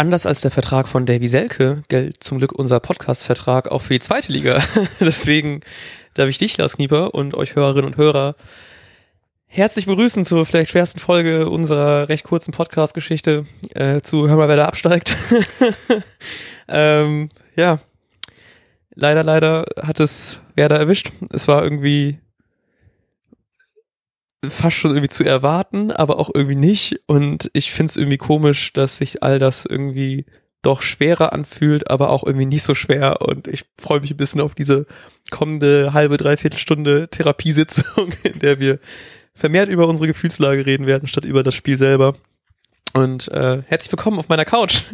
Anders als der Vertrag von Davy Selke gilt zum Glück unser Podcast-Vertrag auch für die zweite Liga. Deswegen darf ich dich, Lars Knieper, und euch Hörerinnen und Hörer herzlich begrüßen zur vielleicht schwersten Folge unserer recht kurzen Podcast-Geschichte zu Hör mal, wer da absteigt. Ja, leider hat es Werder erwischt. Es war irgendwie fast schon irgendwie zu erwarten, aber auch irgendwie nicht, und ich find's irgendwie komisch, dass sich all das irgendwie doch schwerer anfühlt, aber auch irgendwie nicht so schwer, und ich freue mich ein bisschen auf diese kommende halbe, dreiviertel Stunde Therapiesitzung, in der wir vermehrt über unsere Gefühlslage reden werden, statt über das Spiel selber. Und herzlich willkommen auf meiner Couch,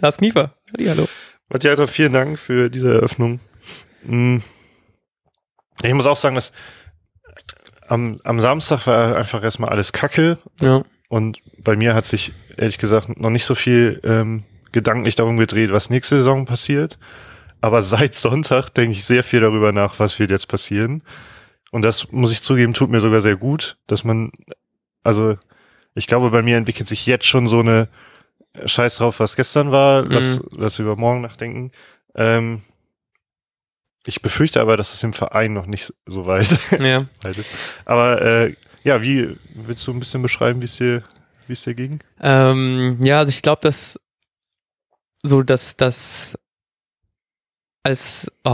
Lars Knieper. Hallo. Matthias, vielen Dank für diese Eröffnung. Ich muss auch sagen, dass am Samstag war einfach erstmal alles Kacke. Ja. Und bei mir hat sich, ehrlich gesagt, noch nicht so viel gedanklich darum gedreht, was nächste Saison passiert. Aber seit Sonntag denke ich sehr viel darüber nach, was wird jetzt passieren. Und das, muss ich zugeben, tut mir sogar sehr gut, dass man, also ich glaube, bei mir entwickelt sich jetzt schon so eine Scheiß drauf, was gestern war, lass über morgen nachdenken. Ich befürchte aber, dass es im Verein noch nicht so weit ist. Aber ja, wie willst du ein bisschen beschreiben, wie es dir ging? Also ich glaube,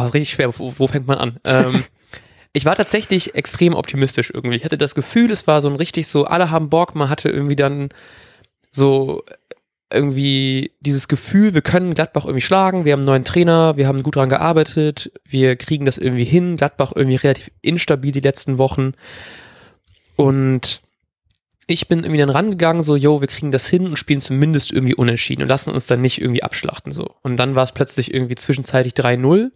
richtig schwer, wo fängt man an? Ich war tatsächlich extrem optimistisch irgendwie. Ich hatte das Gefühl, es war so ein richtig so, alle haben Bock, man hatte irgendwie dann so irgendwie dieses Gefühl, wir können Gladbach irgendwie schlagen, wir haben einen neuen Trainer, wir haben gut dran gearbeitet, wir kriegen das irgendwie hin, Gladbach irgendwie relativ instabil die letzten Wochen, und ich bin irgendwie dann rangegangen, so, yo, wir kriegen das hin und spielen zumindest irgendwie unentschieden und lassen uns dann nicht irgendwie abschlachten, so. Und dann war es plötzlich irgendwie zwischenzeitlich 3-0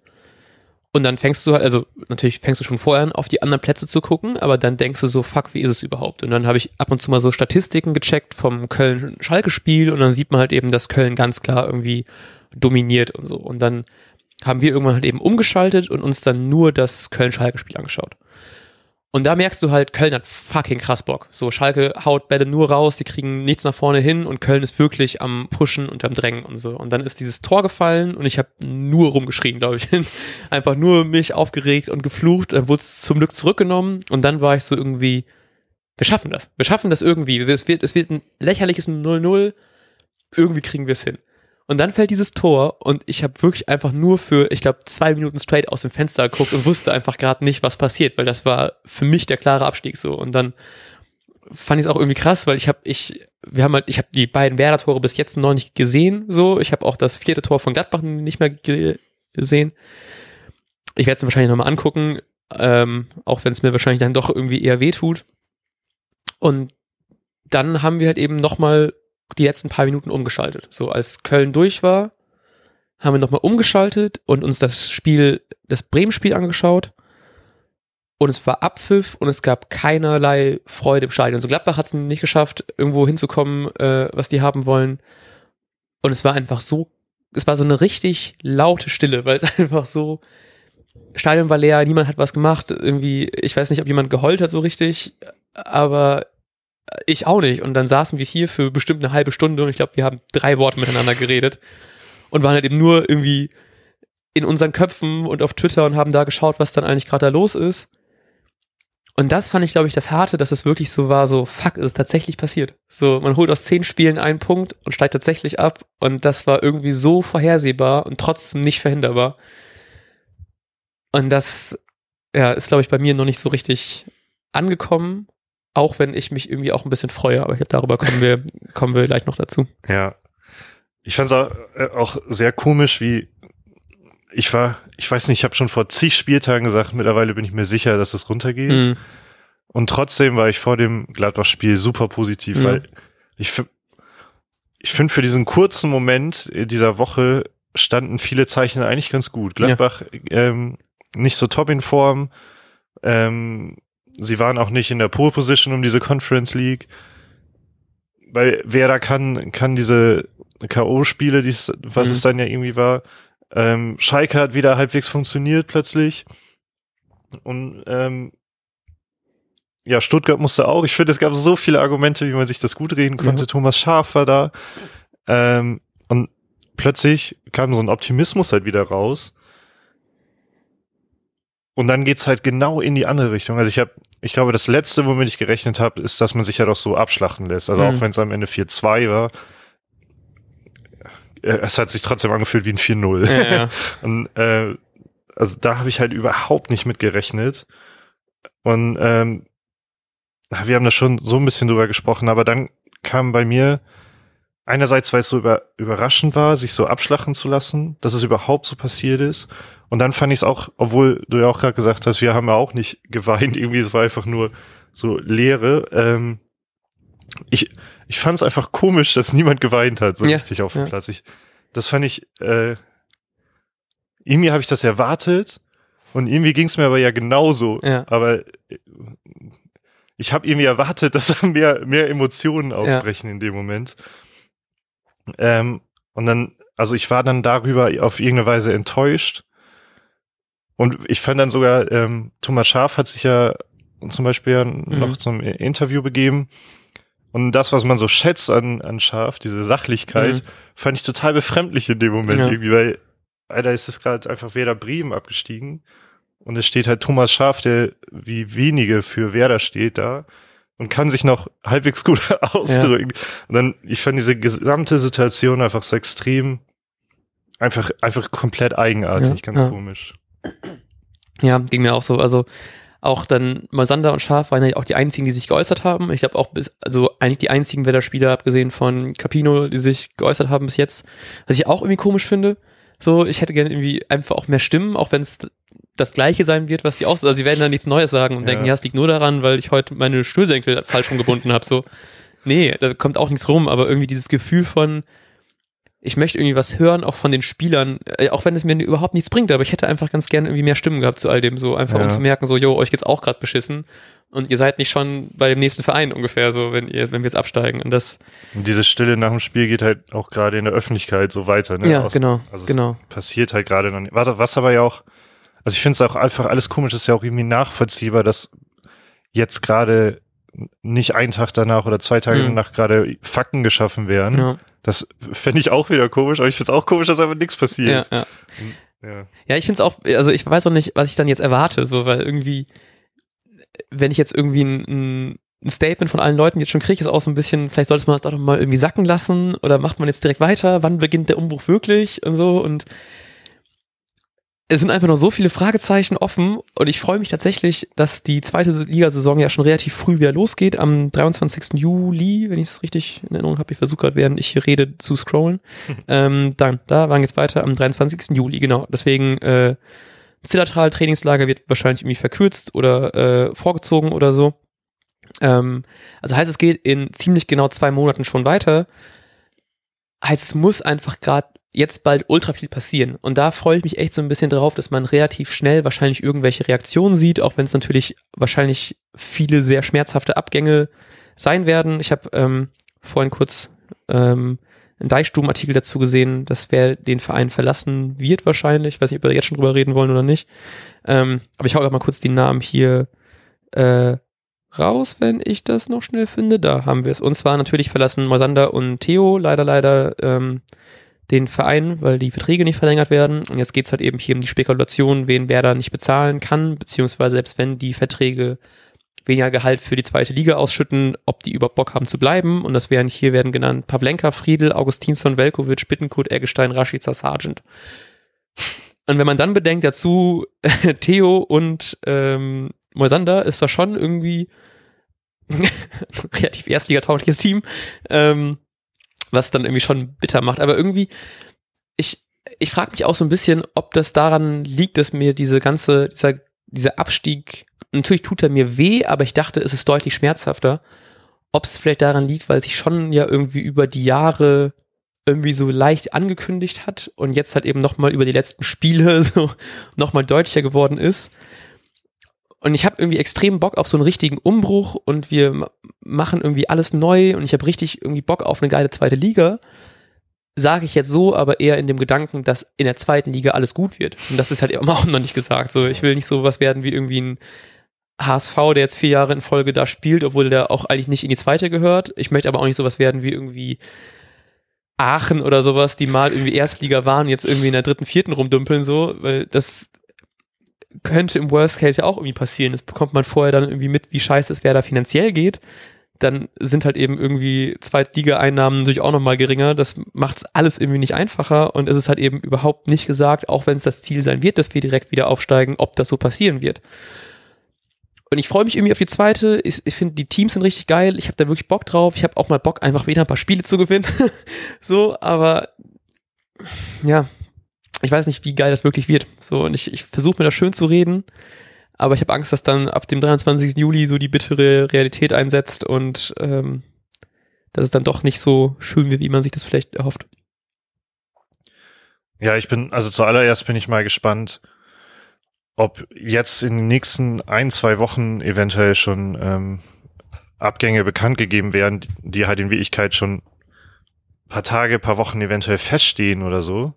und dann fängst du halt, also natürlich fängst du schon vorher an, auf die anderen Plätze zu gucken, aber dann denkst du so, fuck, wie ist es überhaupt? Und dann habe ich ab und zu mal so Statistiken gecheckt vom Köln-Schalke-Spiel, und dann sieht man halt eben, dass Köln ganz klar irgendwie dominiert und so. Und dann haben wir irgendwann halt eben umgeschaltet und uns dann nur das Köln-Schalke-Spiel angeschaut. Und da merkst du halt, Köln hat fucking krass Bock. So, Schalke haut Bälle nur raus, die kriegen nichts nach vorne hin, und Köln ist wirklich am Pushen und am Drängen und so. Und dann ist dieses Tor gefallen und ich habe nur rumgeschrien, glaube ich. Einfach nur mich aufgeregt und geflucht. Dann wurde es zum Glück zurückgenommen, und dann war ich so irgendwie, wir schaffen das. Wir schaffen das irgendwie. Es wird ein lächerliches 0-0. Irgendwie kriegen wir es hin. Und dann fällt dieses Tor, und ich habe wirklich einfach nur für, ich glaube, 2 Minuten straight aus dem Fenster geguckt und wusste einfach gerade nicht, was passiert, weil das war für mich der klare Abstieg so. Und dann fand ich es auch irgendwie krass, weil ich habe die beiden Werder-Tore bis jetzt noch nicht gesehen, so. Ich habe auch das 4. Tor von Gladbach nicht mehr gesehen. Ich werde es mir wahrscheinlich nochmal angucken, auch wenn es mir wahrscheinlich dann doch irgendwie eher wehtut. Und dann haben wir halt eben nochmal die letzten paar Minuten umgeschaltet. So, als Köln durch war, haben wir nochmal umgeschaltet und uns das Bremen-Spiel angeschaut, und es war Abpfiff und es gab keinerlei Freude im Stadion. So, Gladbach hat es nicht geschafft, irgendwo hinzukommen, was die haben wollen, und es war einfach so, es war so eine richtig laute Stille, weil es einfach so, Stadion war leer, niemand hat was gemacht, irgendwie, ich weiß nicht, ob jemand geheult hat so richtig, aber ich auch nicht. Und dann saßen wir hier für bestimmt eine halbe Stunde, und ich glaube, wir haben 3 Worte miteinander geredet und waren halt eben nur irgendwie in unseren Köpfen und auf Twitter und haben da geschaut, was dann eigentlich gerade da los ist. Und das fand ich, glaube ich, das Harte, dass es wirklich so war, so, fuck, ist es tatsächlich passiert. So, man holt aus 10 Spielen 1 Punkt und steigt tatsächlich ab, und das war irgendwie so vorhersehbar und trotzdem nicht verhinderbar. Und das, ja, ist, glaube ich, bei mir noch nicht so richtig angekommen. Auch wenn ich mich irgendwie auch ein bisschen freue, aber ich glaube, darüber kommen wir gleich noch dazu. Ja, ich fand es auch sehr komisch, wie ich weiß nicht, ich habe schon vor zig Spieltagen gesagt, mittlerweile bin ich mir sicher, dass es runtergeht. Mhm. Und trotzdem war ich vor dem Gladbach-Spiel super positiv, weil ich finde, für diesen kurzen Moment dieser Woche standen viele Zeichen eigentlich ganz gut. Gladbach nicht so top in Form, sie waren auch nicht in der Pole Position um diese Conference League. Weil Werder kann diese K.O.-Spiele, was es dann ja irgendwie war. Schalke hat wieder halbwegs funktioniert plötzlich. Und ja, Stuttgart musste auch. Ich finde, es gab so viele Argumente, wie man sich das gut reden konnte. Ja. Thomas Schaaf war da. plötzlich kam so ein Optimismus halt wieder raus. Und dann geht's halt genau in die andere Richtung. Also ich glaube, das Letzte, womit ich gerechnet habe, ist, dass man sich ja halt doch so abschlachten lässt. Also auch wenn es am Ende 4-2 war, es hat sich trotzdem angefühlt wie ein 4-0. Ja, ja. Und also da habe ich halt überhaupt nicht mit gerechnet. Und wir haben da schon so ein bisschen drüber gesprochen, aber dann kam bei mir, einerseits, weil es so überraschend war, sich so abschlachten zu lassen, dass es überhaupt so passiert ist. Und dann fand ich es auch, obwohl du ja auch gerade gesagt hast, wir haben ja auch nicht geweint, irgendwie, es war einfach nur so Leere. Ich fand es einfach komisch, dass niemand geweint hat, so ja, richtig auf dem Platz. Das fand ich, irgendwie habe ich das erwartet und irgendwie ging es mir aber ja genauso. Ja. Aber ich habe irgendwie erwartet, dass mehr Emotionen ausbrechen in dem Moment. Und dann, also ich war dann darüber auf irgendeine Weise enttäuscht. Und ich fand dann sogar, Thomas Schaaf hat sich ja zum Beispiel noch zum Interview begeben. Und das, was man so schätzt an Schaaf, diese Sachlichkeit, fand ich total befremdlich in dem Moment irgendwie, weil, Alter, ist es gerade einfach Werder Bremen abgestiegen. Und es steht halt Thomas Schaaf, der wie wenige für Werder steht da und kann sich noch halbwegs gut ausdrücken. Ja. Und dann, ich fand diese gesamte Situation einfach so extrem, einfach komplett eigenartig, ganz komisch. Ja, ging mir auch so. Also auch dann Masanda und Schaaf waren ja auch die einzigen, die sich geäußert haben. Ich glaube auch eigentlich die einzigen Werder-Spieler, abgesehen von Capino, die sich geäußert haben bis jetzt. Was ich auch irgendwie komisch finde. So, ich hätte gerne irgendwie einfach auch mehr Stimmen, auch wenn es das Gleiche sein wird, was die auch sagen. Also sie werden dann nichts Neues sagen und denken, ja, es liegt nur daran, weil ich heute meine Schnürsenkel falsch rumgebunden habe. So, nee, da kommt auch nichts rum, aber irgendwie dieses Gefühl von, ich möchte irgendwie was hören, auch von den Spielern, auch wenn es mir überhaupt nichts bringt, aber ich hätte einfach ganz gerne irgendwie mehr Stimmen gehabt zu all dem, so einfach um zu merken, so, yo, euch geht's auch gerade beschissen und ihr seid nicht schon bei dem nächsten Verein ungefähr, so, wenn wir jetzt absteigen. Und das. Und diese Stille nach dem Spiel geht halt auch gerade in der Öffentlichkeit so weiter, ne? Ja, genau. Also genau. Es passiert halt gerade noch nicht. Warte, was aber ja auch, also ich finde es auch einfach alles komisch, ist ja auch irgendwie nachvollziehbar, dass jetzt gerade nicht einen Tag danach oder 2 Tage danach gerade Fakten geschaffen werden. Ja. Das fände ich auch wieder komisch, aber ich finde es auch komisch, dass einfach nichts passiert. Ja, ja. Ja, ich finde es auch, also ich weiß auch nicht, was ich dann jetzt erwarte, so, weil irgendwie, wenn ich jetzt irgendwie ein Statement von allen Leuten jetzt schon kriege, ist auch so ein bisschen, vielleicht sollte man das doch mal irgendwie sacken lassen oder macht man jetzt direkt weiter, wann beginnt der Umbruch wirklich und so, und es sind einfach noch so viele Fragezeichen offen und ich freue mich tatsächlich, dass die 2. Ligasaison ja schon relativ früh wieder losgeht, am 23. Juli, wenn ich es richtig in Erinnerung habe, ich versuche gerade, während ich hier rede, zu scrollen. Wann geht's weiter? Am 23. Juli, genau. Deswegen Zillertal Trainingslager wird wahrscheinlich irgendwie verkürzt oder vorgezogen oder so. Also heißt, es geht in ziemlich genau 2 Monaten schon weiter. Heißt, es muss einfach gerade jetzt bald ultra viel passieren. Und da freue ich mich echt so ein bisschen drauf, dass man relativ schnell wahrscheinlich irgendwelche Reaktionen sieht, auch wenn es natürlich wahrscheinlich viele sehr schmerzhafte Abgänge sein werden. Ich habe vorhin kurz einen Deichstuben-Artikel dazu gesehen, dass wer den Verein verlassen wird wahrscheinlich. Ich weiß nicht, ob wir jetzt schon drüber reden wollen oder nicht. Aber ich hau auch mal kurz den Namen hier raus, wenn ich das noch schnell finde. Da haben wir es. Und zwar natürlich verlassen Moisander und Theo leider den Verein, weil die Verträge nicht verlängert werden. Und jetzt geht's halt eben hier um die Spekulation, wen Werder nicht bezahlen kann, beziehungsweise selbst wenn die Verträge weniger Gehalt für die 2. Liga ausschütten, ob die überhaupt Bock haben zu bleiben. Und das werden genannt Pavlenka, Friedel, Augustinsson, Velkovic, Bittencourt, Eggestein, Rashica, Sargent. Und wenn man dann bedenkt, dazu Theo und Moisander, ist das schon irgendwie ein relativ erstligataugliches Team. Was dann irgendwie schon bitter macht. Aber irgendwie, ich frage mich auch so ein bisschen, ob das daran liegt, dass mir dieser Abstieg, natürlich tut er mir weh, aber ich dachte, es ist deutlich schmerzhafter. Ob es vielleicht daran liegt, weil sich schon ja irgendwie über die Jahre irgendwie so leicht angekündigt hat und jetzt halt eben nochmal über die letzten Spiele so nochmal deutlicher geworden ist. Und ich habe irgendwie extrem Bock auf so einen richtigen Umbruch und wir machen irgendwie alles neu und ich habe richtig irgendwie Bock auf eine geile 2. Liga, sage ich jetzt so, aber eher in dem Gedanken, dass in der 2. Liga alles gut wird. Und das ist halt immer auch noch nicht gesagt. So, ich will nicht sowas werden wie irgendwie ein HSV, der jetzt 4 Jahre in Folge da spielt, obwohl der auch eigentlich nicht in die 2. gehört. Ich möchte aber auch nicht sowas werden wie irgendwie Aachen oder sowas, die mal irgendwie Erstliga waren, jetzt irgendwie in der dritten, vierten rumdümpeln so, weil das könnte im Worst Case ja auch irgendwie passieren. Das bekommt man vorher dann irgendwie mit, wie scheiße es Werder finanziell geht. Dann sind halt eben irgendwie Zweitliga-Einnahmen natürlich auch nochmal geringer. Das macht es alles irgendwie nicht einfacher und es ist halt eben überhaupt nicht gesagt, auch wenn es das Ziel sein wird, dass wir direkt wieder aufsteigen, ob das so passieren wird. Und ich freue mich irgendwie auf die zweite. Ich finde, die Teams sind richtig geil. Ich habe da wirklich Bock drauf. Ich habe auch mal Bock, einfach wieder ein paar Spiele zu gewinnen. So, aber ja, ich weiß nicht, wie geil das wirklich wird. So, und ich versuche mir das schön zu reden, aber ich habe Angst, dass dann ab dem 23. Juli so die bittere Realität einsetzt und dass es dann doch nicht so schön wird, wie man sich das vielleicht erhofft. Ja, zuallererst bin ich mal gespannt, ob jetzt in den nächsten 1-2 Wochen eventuell schon Abgänge bekannt gegeben werden, die halt in Wirklichkeit schon paar Tage, paar Wochen eventuell feststehen oder so.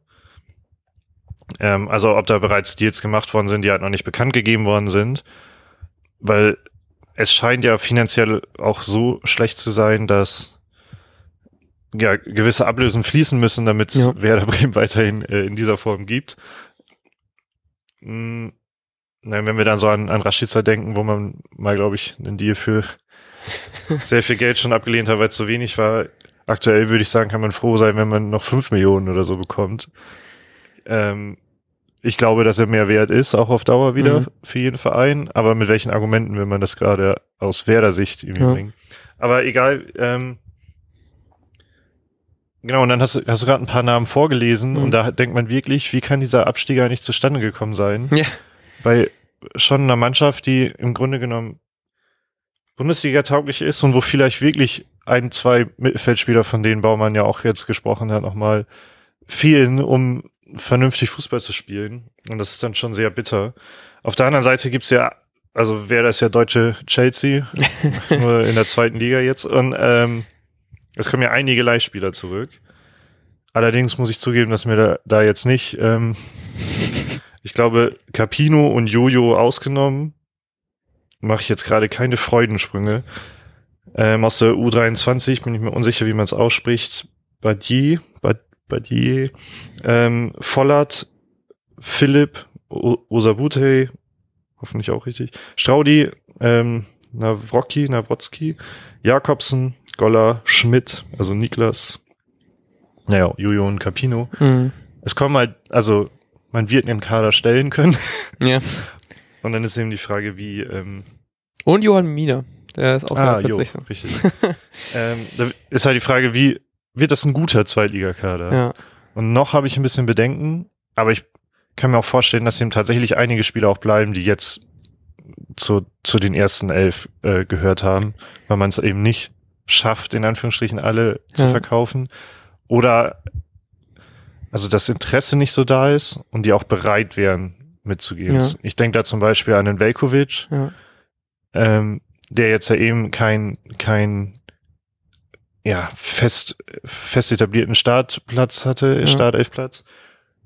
Also ob da bereits Deals gemacht worden sind, die halt noch nicht bekannt gegeben worden sind. Weil es scheint ja finanziell auch so schlecht zu sein, dass ja gewisse Ablösen fließen müssen, damit es Werder Bremen weiterhin in dieser Form gibt. Wenn wir dann so an Rashica denken, wo man mal, glaube ich, einen Deal für sehr viel Geld schon abgelehnt hat, weil es so wenig war. Aktuell würde ich sagen, kann man froh sein, wenn man noch 5 Millionen oder so bekommt. Ich glaube, dass er mehr wert ist, auch auf Dauer wieder für jeden Verein. Aber mit welchen Argumenten will man das gerade aus Werder-Sicht irgendwie bringen? Aber egal. Genau, und dann hast du gerade ein paar Namen vorgelesen und da denkt man wirklich, wie kann dieser Abstieg eigentlich zustande gekommen sein? Ja. Bei schon einer Mannschaft, die im Grunde genommen Bundesliga-tauglich ist und wo vielleicht wirklich 1-2 Mittelfeldspieler, von denen Baumann ja auch jetzt gesprochen hat, nochmal fehlen, um vernünftig Fußball zu spielen. Und das ist dann schon sehr bitter. Auf der anderen Seite gibt's ja, also wäre das ja deutsche Chelsea, nur in der zweiten Liga jetzt und es kommen ja einige Leihspieler zurück. Allerdings muss ich zugeben, dass mir da jetzt nicht, ich glaube, Capino und Jojo ausgenommen, mache ich jetzt gerade keine Freudensprünge. Aus der U23 bin ich mir unsicher, wie man es ausspricht. Badier, Vollert, Philipp, Osabute, hoffentlich auch richtig, Straudi, Nawrocki, Jakobsen, Goller, Schmidt, also Niklas, naja, Jojo und Capino. Mhm. Es kommen halt, also man wird einen Kader stellen können. Ja. Und dann ist eben die Frage, wie und Johann Mina, der ist auch plötzlich. Richtig. Da ist halt die Frage, wie wird das ein guter Zweitligakader? Ja. Und noch habe ich ein bisschen Bedenken, aber ich kann mir auch vorstellen, dass eben tatsächlich einige Spieler auch bleiben, die jetzt zu den ersten 11 gehört haben, weil man es eben nicht schafft, in Anführungsstrichen alle zu verkaufen oder also das Interesse nicht so da ist und die auch bereit wären mitzugeben. Ja. Ich denke da zum Beispiel an den Velkovic, der jetzt ja eben kein fest etablierten Startplatz hatte, Startelfplatz,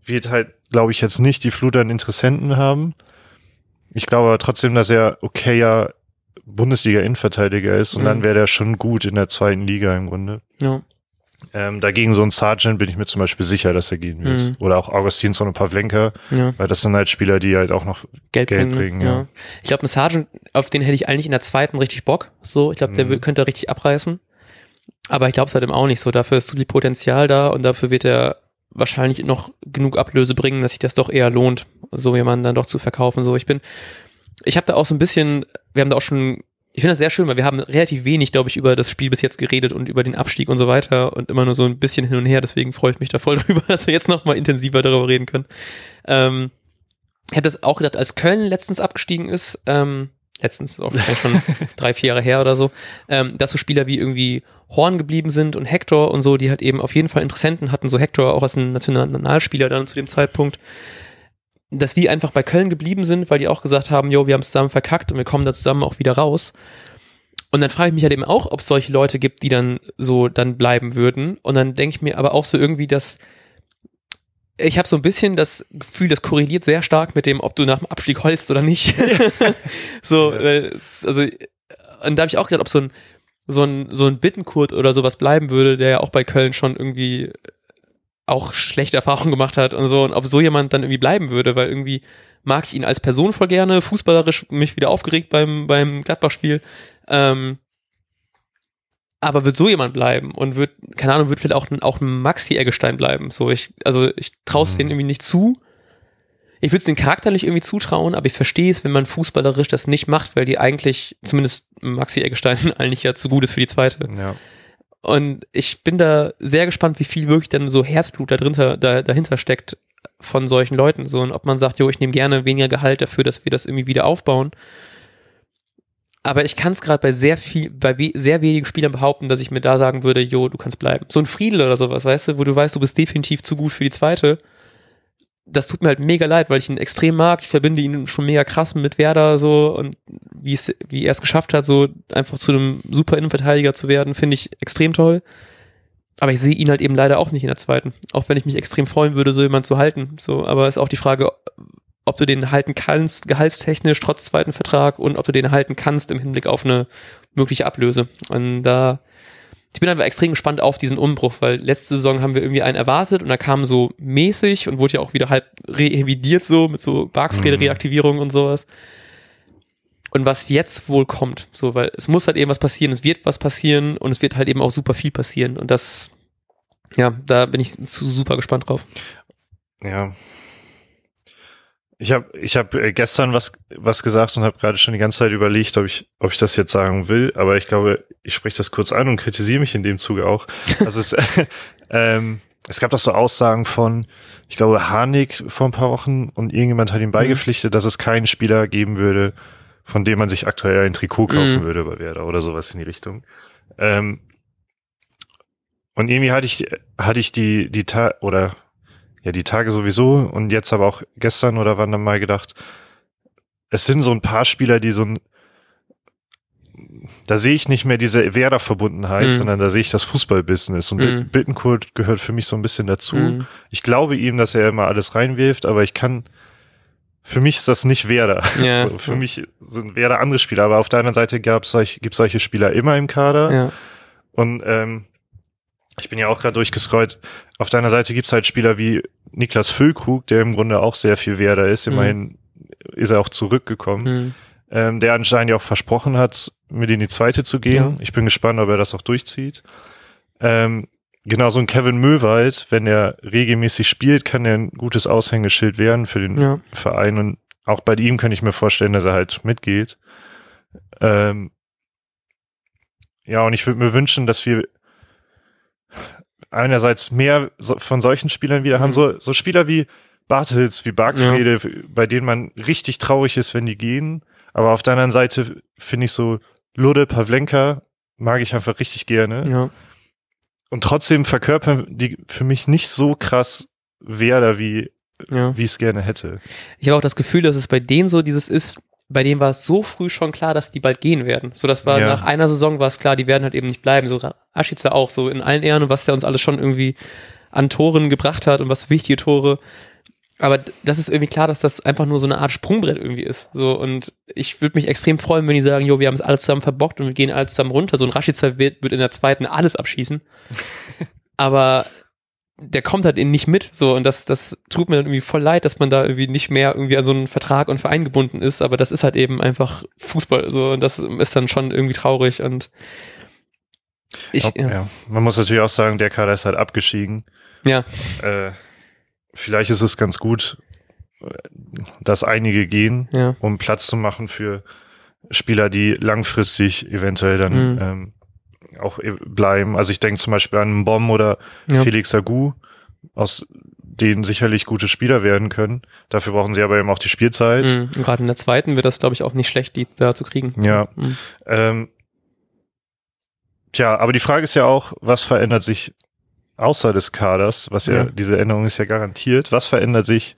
wird halt, glaube ich, jetzt nicht die Flut an Interessenten haben. Ich glaube aber trotzdem, dass er okayer Bundesliga-Innenverteidiger ist und dann wäre der schon gut in der zweiten Liga im Grunde. Ja. Dagegen so ein Sargent bin ich mir zum Beispiel sicher, dass er gehen wird. Mhm. Oder auch Augustinsson und Pavlenka, weil das sind halt Spieler, die halt auch noch Geld bringen. Ja. Ich glaube, ein Sargent, auf den hätte ich eigentlich in der zweiten richtig Bock. So, ich glaube, der könnte richtig abreißen. Aber ich glaube es halt eben auch nicht so. Dafür ist so viel Potenzial da und dafür wird er wahrscheinlich noch genug Ablöse bringen, dass sich das doch eher lohnt, so jemanden dann doch zu verkaufen. So, ich habe da auch so ein bisschen, ich finde das sehr schön, weil wir haben relativ wenig, glaube ich, über das Spiel bis jetzt geredet und über den Abstieg und so weiter und immer nur so ein bisschen hin und her, deswegen freue ich mich da voll drüber, dass wir jetzt nochmal intensiver darüber reden können. Ich habe das auch gedacht, als Köln letztens abgestiegen ist, letztens auch schon 3-4 Jahre her oder so, dass so Spieler wie irgendwie Horn geblieben sind und Hector und so, die halt eben auf jeden Fall Interessenten hatten, so Hector auch als ein Nationalspieler dann zu dem Zeitpunkt, dass die einfach bei Köln geblieben sind, weil die auch gesagt haben, jo, wir haben zusammen verkackt und wir kommen da zusammen auch wieder raus. Und dann frage ich mich halt eben auch, ob es solche Leute gibt, die dann so dann bleiben würden. Und dann denke ich mir aber auch so irgendwie, dass ich habe so ein bisschen das Gefühl, das korreliert sehr stark mit dem, ob du nach dem Abstieg heulst oder nicht. Ja. So, also, und da habe ich auch gedacht, ob so ein so ein Bittencourt oder sowas bleiben würde, der ja auch bei Köln schon irgendwie auch schlechte Erfahrungen gemacht hat und so, und ob so jemand dann irgendwie bleiben würde, weil irgendwie mag ich ihn als Person voll gerne, fußballerisch mich wieder aufgeregt beim Gladbach-Spiel, aber wird so jemand bleiben und wird, keine Ahnung, wird vielleicht auch ein Maxi Eggestein bleiben, so, ich traue es denen irgendwie nicht zu. Ich würde es den charakterlich irgendwie zutrauen, aber ich verstehe es, wenn man fußballerisch das nicht macht, weil die eigentlich, zumindest Maxi Eggestein, eigentlich ja zu gut ist für die zweite. Ja. Und ich bin da sehr gespannt, wie viel wirklich dann so Herzblut dahinter steckt von solchen Leuten. So, und ob man sagt, jo, ich nehme gerne weniger Gehalt dafür, dass wir das irgendwie wieder aufbauen. Aber ich kann es gerade bei sehr wenigen Spielern behaupten, dass ich mir da sagen würde, jo, du kannst bleiben. So ein Friedel oder sowas, weißt du, wo du weißt, du bist definitiv zu gut für die zweite. Das tut mir halt mega leid, weil ich ihn extrem mag. Ich verbinde ihn schon mega krass mit Werder, so, und wie er es geschafft hat, so einfach zu einem super Innenverteidiger zu werden, finde ich extrem toll. Aber ich sehe ihn halt eben leider auch nicht in der zweiten. Auch wenn ich mich extrem freuen würde, so jemanden zu halten. So, aber ist auch die Frage, ob du den halten kannst, gehaltstechnisch, trotz zweiten Vertrag, und ob du den halten kannst im Hinblick auf eine mögliche Ablöse. Und ich bin einfach extrem gespannt auf diesen Umbruch, weil letzte Saison haben wir irgendwie einen erwartet und er kam so mäßig und wurde ja auch wieder halb revidiert, so mit so Bargfrede-Reaktivierung und sowas. Und was jetzt wohl kommt, so, weil es muss halt eben was passieren, es wird was passieren und es wird halt eben auch super viel passieren, und das, ja, da bin ich super gespannt drauf. Ja. Ich hab gestern was gesagt und habe gerade schon die ganze Zeit überlegt, ob ich das jetzt sagen will, aber ich glaube, ich spreche das kurz an und kritisiere mich in dem Zuge auch. Also es gab doch so Aussagen von, ich glaube, Harnik vor ein paar Wochen, und irgendjemand hat ihm beigepflichtet, dass es keinen Spieler geben würde, von dem man sich aktuell ein Trikot kaufen würde bei Werder oder sowas in die Richtung. Und irgendwie hatte ich die Tage sowieso und jetzt aber auch gestern oder wann dann mal gedacht, es sind so ein paar Spieler, die da sehe ich nicht mehr diese Werder-Verbundenheit, sondern da sehe ich das Fußball-Business, und Bittencourt gehört für mich so ein bisschen dazu. Ich glaube ihm, dass er immer alles reinwirft, aber für mich ist das nicht Werder. Ja. Also für mich sind Werder andere Spieler, aber auf der anderen Seite gibt's solche Spieler immer im Kader, ja. Und ich bin ja auch gerade durchgescrollt. Auf deiner Seite gibt's halt Spieler wie Niklas Füllkrug, der im Grunde auch sehr viel Werder ist. Immerhin ist er auch zurückgekommen. Der anscheinend ja auch versprochen hat, mit in die zweite zu gehen. Ja. Ich bin gespannt, ob er das auch durchzieht. Genau, so ein Kevin Möwald, wenn er regelmäßig spielt, kann er ein gutes Aushängeschild werden für den Verein. Und auch bei ihm kann ich mir vorstellen, dass er halt mitgeht. Ja, und ich würde mir wünschen, dass wir einerseits mehr von solchen Spielern wieder haben, so Spieler wie Bartels, wie Bargfrede, bei denen man richtig traurig ist, wenn die gehen. Aber auf der anderen Seite finde ich so Pavlenka mag ich einfach richtig gerne. Ja. Und trotzdem verkörpern die für mich nicht so krass Werder, wie ich es gerne hätte. Ich habe auch das Gefühl, dass es bei denen so dieses ist, bei denen war es so früh schon klar, dass die bald gehen werden. So, das war nach einer Saison war es klar, die werden halt eben nicht bleiben. So Rashica auch, so in allen Ehren und was der uns alles schon irgendwie an Toren gebracht hat und was für wichtige Tore. Aber das ist irgendwie klar, dass das einfach nur so eine Art Sprungbrett irgendwie ist. So, und ich würde mich extrem freuen, wenn die sagen, jo, wir haben es alle zusammen verbockt und wir gehen alle zusammen runter. So ein Rashica wird in der zweiten alles abschießen. Aber der kommt halt eben nicht mit, so, und das tut mir dann irgendwie voll leid, dass man da irgendwie nicht mehr irgendwie an so einen Vertrag und Verein gebunden ist, aber das ist halt eben einfach Fußball, so, und das ist dann schon irgendwie traurig, und man muss natürlich auch sagen, der Kader ist halt abgestiegen. Ja. Vielleicht ist es ganz gut, dass einige gehen, um Platz zu machen für Spieler, die langfristig eventuell dann auch bleiben. Also ich denke zum Beispiel an einen Bomb oder Felix Agu, aus denen sicherlich gute Spieler werden können. Dafür brauchen sie aber eben auch die Spielzeit. Gerade in der zweiten wird das, glaube ich, auch nicht schlecht, die da zu kriegen. Ja. Tja, aber die Frage ist ja auch, was verändert sich außer des Kaders, was diese Änderung ist ja garantiert, was verändert sich?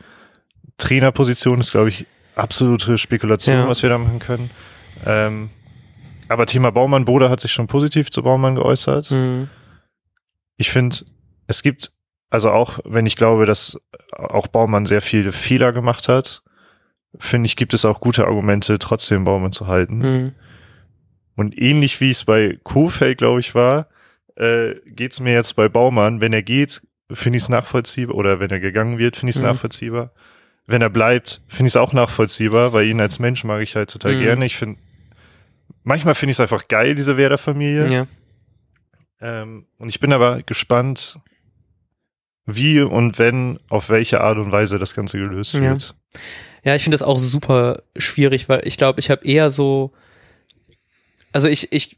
Trainerposition ist, glaube ich, absolute Spekulation, was wir da machen können. Aber Thema Baumann, Bode hat sich schon positiv zu Baumann geäußert. Ich finde, es gibt, also auch wenn ich glaube, dass auch Baumann sehr viele Fehler gemacht hat, finde ich, gibt es auch gute Argumente, trotzdem Baumann zu halten. Und ähnlich wie es bei Kohfeldt, glaube ich, war, geht's mir jetzt bei Baumann. Wenn er geht, finde ich es nachvollziehbar. Oder wenn er gegangen wird, finde ich es nachvollziehbar. Wenn er bleibt, finde ich es auch nachvollziehbar, weil ihn als Mensch mag ich halt total gerne. Ich finde, manchmal finde ich es einfach geil, diese Werder-Familie. Ja. Und ich bin aber gespannt, wie und wenn, auf welche Art und Weise das Ganze gelöst wird. Ja, ich finde das auch super schwierig, weil ich glaube, ich habe eher so, also ich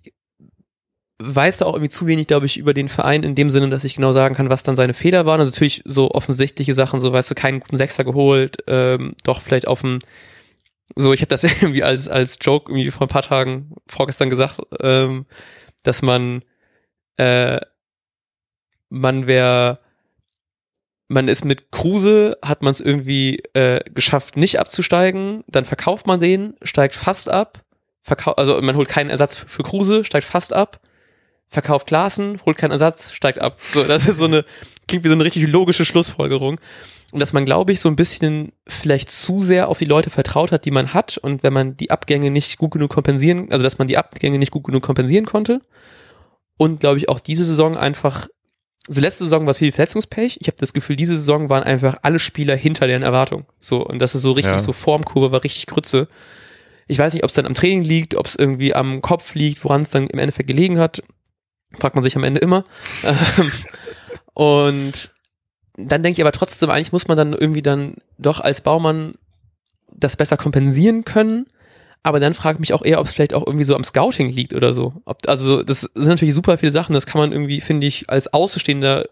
weiß da auch irgendwie zu wenig, glaube ich, über den Verein in dem Sinne, dass ich genau sagen kann, was dann seine Fehler waren. Also natürlich so offensichtliche Sachen, so weißt du, keinen guten Sechser geholt, doch vielleicht auf dem, so ich habe das irgendwie als Joke irgendwie vor ein paar Tagen vorgestern gesagt, dass man ist mit Kruse, hat man es irgendwie geschafft, nicht abzusteigen, dann verkauft man den, steigt fast ab, also man holt keinen Ersatz für Kruse, steigt fast ab, verkauft Klaassen, holt keinen Ersatz, steigt ab. So, das ist so eine, klingt wie so eine richtig logische Schlussfolgerung. Und dass man, glaube ich, so ein bisschen vielleicht zu sehr auf die Leute vertraut hat, die man hat, und wenn man die Abgänge nicht gut genug kompensieren, also dass man die Abgänge nicht gut genug kompensieren konnte. Und glaube ich auch diese Saison einfach, so letzte Saison war es viel Verletzungspech. Ich habe das Gefühl, diese Saison waren einfach alle Spieler hinter deren Erwartungen. So, und das ist so richtig, so Formkurve war richtig Grütze. Ich weiß nicht, ob es dann am Training liegt, ob es irgendwie am Kopf liegt, woran es dann im Endeffekt gelegen hat. Fragt man sich am Ende immer. Und dann denke ich aber trotzdem, eigentlich muss man dann irgendwie dann doch als Baumann das besser kompensieren können. Aber dann frage ich mich auch eher, ob es vielleicht auch irgendwie so am Scouting liegt oder so. Also das sind natürlich super viele Sachen, das kann man irgendwie, finde ich, als Außenstehender,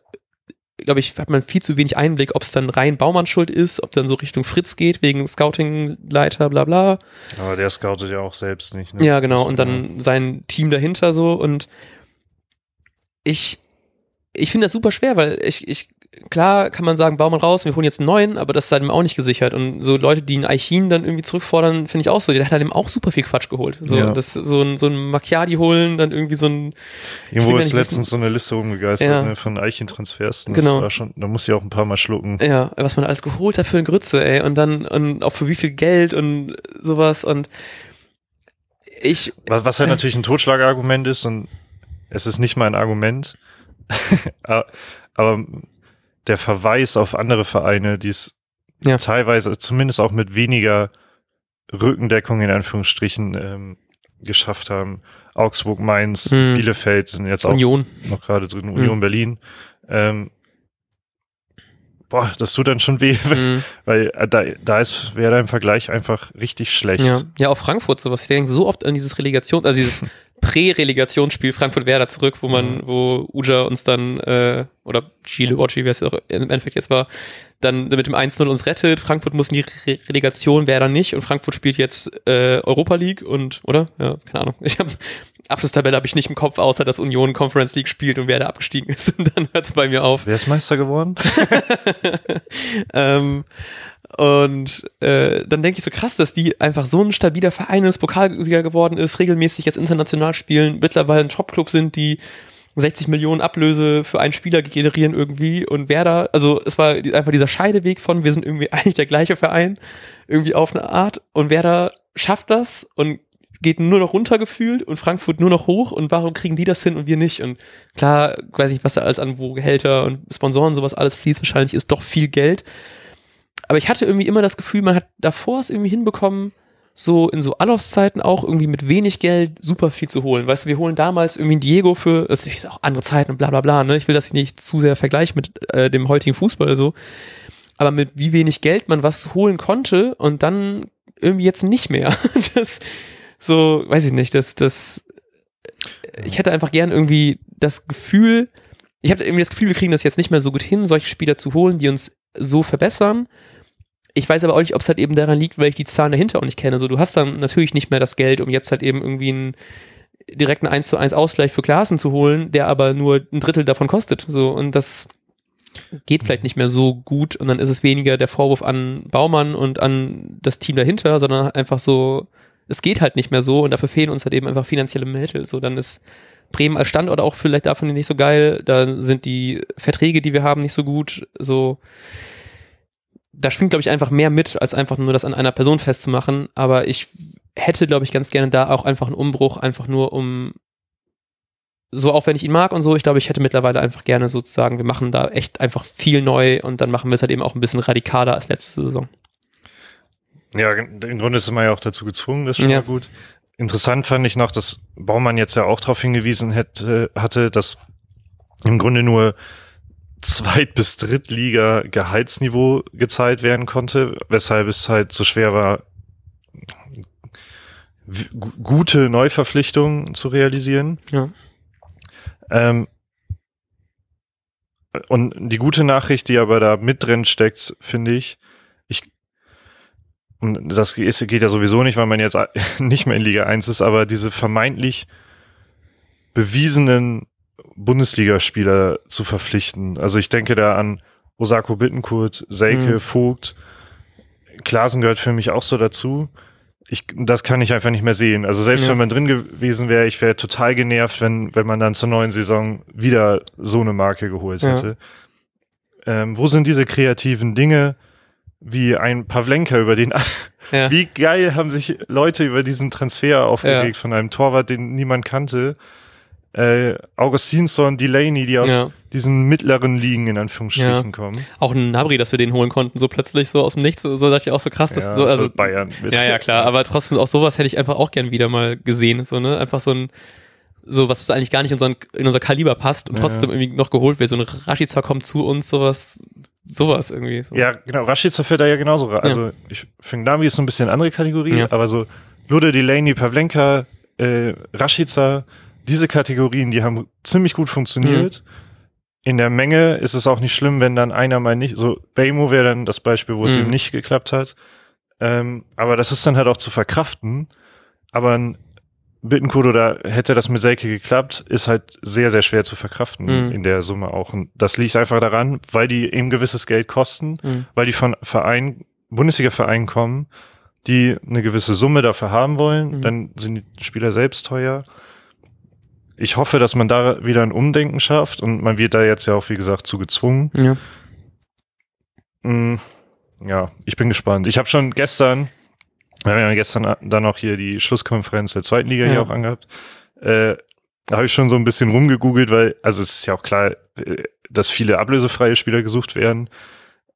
glaube ich, hat man viel zu wenig Einblick, ob es dann rein Baumann schuld ist, ob dann so Richtung Fritz geht, wegen Scouting-Leiter, bla bla. Aber der scoutet ja auch selbst nicht, ne? Ja, genau, und dann sein Team dahinter so. Und ich finde das super schwer, weil ich klar kann man sagen, Baumann raus, wir holen jetzt einen neuen, aber das ist halt ihm auch nicht gesichert. Und so Leute, die einen Aichin dann irgendwie zurückfordern, finde ich auch so. Der hat halt eben auch super viel Quatsch geholt. So, das, so ein Macchiadi holen, dann irgendwie so ein... Irgendwo ist letztens so eine Liste rumgegeistert, ne, von Aichin-Transfers. Genau. War schon, da muss ich auch ein paar Mal schlucken. Ja, was man alles geholt hat für eine Grütze, ey. Und dann, und auch für wie viel Geld und sowas. Und ich... Was halt natürlich ein Totschlagargument ist, und es ist nicht mal ein Argument, aber der Verweis auf andere Vereine, die es teilweise, zumindest auch mit weniger Rückendeckung in Anführungsstrichen, geschafft haben. Augsburg, Mainz, Bielefeld sind jetzt Union. Auch noch gerade drin, Union Berlin. Das tut dann schon weh, weil da ist Werder im Vergleich einfach richtig schlecht. Ja, auch Frankfurt sowas. Ich denke so oft an dieses dieses Prä-Relegationsspiel Frankfurt-Werder zurück, wo Uja uns dann, oder Chile, wie es auch im Endeffekt jetzt war, dann mit dem 1-0 uns rettet. Frankfurt muss in die Relegation, Werder nicht. Und Frankfurt spielt jetzt Europa League und, oder? Ja, keine Ahnung. Abschlusstabelle habe ich nicht im Kopf, außer dass Union Conference League spielt und Werder abgestiegen ist. Und dann hört es bei mir auf. Wer ist Meister geworden? Dann denke ich so krass, dass die einfach so ein stabiler Verein ist, Pokalsieger geworden ist, regelmäßig jetzt international spielen, mittlerweile ein Top-Club sind, die 60 Millionen Ablöse für einen Spieler generieren irgendwie, und Werder, also es war einfach dieser Scheideweg von, wir sind irgendwie eigentlich der gleiche Verein, irgendwie auf eine Art, und Werder schafft das und geht nur noch runter gefühlt und Frankfurt nur noch hoch, und warum kriegen die das hin und wir nicht? Und klar, weiß nicht, was da alles an, wo Gehälter und Sponsoren sowas alles fließt, wahrscheinlich ist doch viel Geld. Aber ich hatte irgendwie immer das Gefühl, man hat davor es irgendwie hinbekommen, so in so Alofs-Zeiten auch irgendwie mit wenig Geld super viel zu holen. Weißt du, wir holen damals irgendwie einen Diego für, das ist auch andere Zeiten und bla bla bla, ne? Ich will das nicht zu sehr vergleichen mit dem heutigen Fußball so. Aber mit wie wenig Geld man was holen konnte und dann irgendwie jetzt nicht mehr. Das, so, weiß ich nicht, das ich hätte einfach gern irgendwie das Gefühl, ich habe irgendwie das Gefühl, wir kriegen das jetzt nicht mehr so gut hin, solche Spieler zu holen, die uns so verbessern. Ich weiß aber auch nicht, ob es halt eben daran liegt, weil ich die Zahlen dahinter auch nicht kenne. So, du hast dann natürlich nicht mehr das Geld, um jetzt halt eben irgendwie einen direkten 1:1 Ausgleich für Klaassen zu holen, der aber nur ein Drittel davon kostet. So, und das geht vielleicht nicht mehr so gut, und dann ist es weniger der Vorwurf an Baumann und an das Team dahinter, sondern einfach so, es geht halt nicht mehr so, und dafür fehlen uns halt eben einfach finanzielle Mittel. So, dann ist Bremen als Standort auch vielleicht davon nicht so geil, da sind die Verträge, die wir haben, nicht so gut, so da schwingt, glaube ich, einfach mehr mit, als einfach nur das an einer Person festzumachen. Aber ich hätte, glaube ich, ganz gerne da auch einfach einen Umbruch, einfach nur um, so auch wenn ich ihn mag und so, ich glaube, ich hätte mittlerweile einfach gerne sozusagen, wir machen da echt einfach viel neu und dann machen wir es halt eben auch ein bisschen radikaler als letzte Saison. Ja, im Grunde ist man ja auch dazu gezwungen, das ist schon mal gut. Interessant fand ich noch, dass Baumann jetzt ja auch darauf hingewiesen hatte, dass im Grunde nur Zweit- bis Drittliga-Gehaltsniveau gezahlt werden konnte, weshalb es halt so schwer war, gute Neuverpflichtungen zu realisieren. Ja. Und die gute Nachricht, die aber da mit drin steckt, finde ich, und das geht ja sowieso nicht, weil man jetzt nicht mehr in Liga 1 ist, aber diese vermeintlich bewiesenen Bundesligaspieler zu verpflichten. Also ich denke da an Osako, Bittencourt, Selke, Vogt, Klaassen gehört für mich auch so dazu. Das kann ich einfach nicht mehr sehen. Also selbst wenn man drin gewesen wäre, ich wäre total genervt, wenn man dann zur neuen Saison wieder so eine Marke geholt hätte. Wo sind diese kreativen Dinge, wie ein Pavlenka, über den wie geil haben sich Leute über diesen Transfer aufgeregt von einem Torwart, den niemand kannte. Augustinsson, Delaney, die aus diesen mittleren Ligen in Anführungsstrichen kommen. Auch ein Nabri, dass wir den holen konnten, so plötzlich so aus dem Nichts, so dachte ich auch so krass, dass so, also Bayern. Ja, klar, aber trotzdem auch sowas hätte ich einfach auch gern wieder mal gesehen, so, ne, einfach so ein, so was eigentlich gar nicht in unser Kaliber passt und trotzdem irgendwie noch geholt wird, so ein Rashica kommt zu uns, sowas irgendwie. So. Ja, genau, Rashica fällt da ja genauso rein. Also ich finde, Nabri ist so ein bisschen eine andere Kategorie, aber so Lude, Delaney, Pavlenka, Rashica, diese Kategorien, die haben ziemlich gut funktioniert. In der Menge ist es auch nicht schlimm, wenn dann einer mal nicht, so Bemo wäre dann das Beispiel, wo es eben nicht geklappt hat. Aber das ist dann halt auch zu verkraften. Aber ein Bittencourt oder hätte das mit Selke geklappt, ist halt sehr, sehr schwer zu verkraften in der Summe auch. Und das liegt einfach daran, weil die eben gewisses Geld kosten, weil die von Bundesliga-Vereinen kommen, die eine gewisse Summe dafür haben wollen. Dann sind die Spieler selbst teuer. Ich hoffe, dass man da wieder ein Umdenken schafft und man wird da jetzt ja auch, wie gesagt, zu gezwungen. Ja, ich bin gespannt. Ich habe schon gestern, wir haben ja gestern dann auch hier die Schlusskonferenz der zweiten Liga hier auch angehabt, da habe ich schon so ein bisschen rumgegoogelt, weil, also es ist ja auch klar, dass viele ablösefreie Spieler gesucht werden.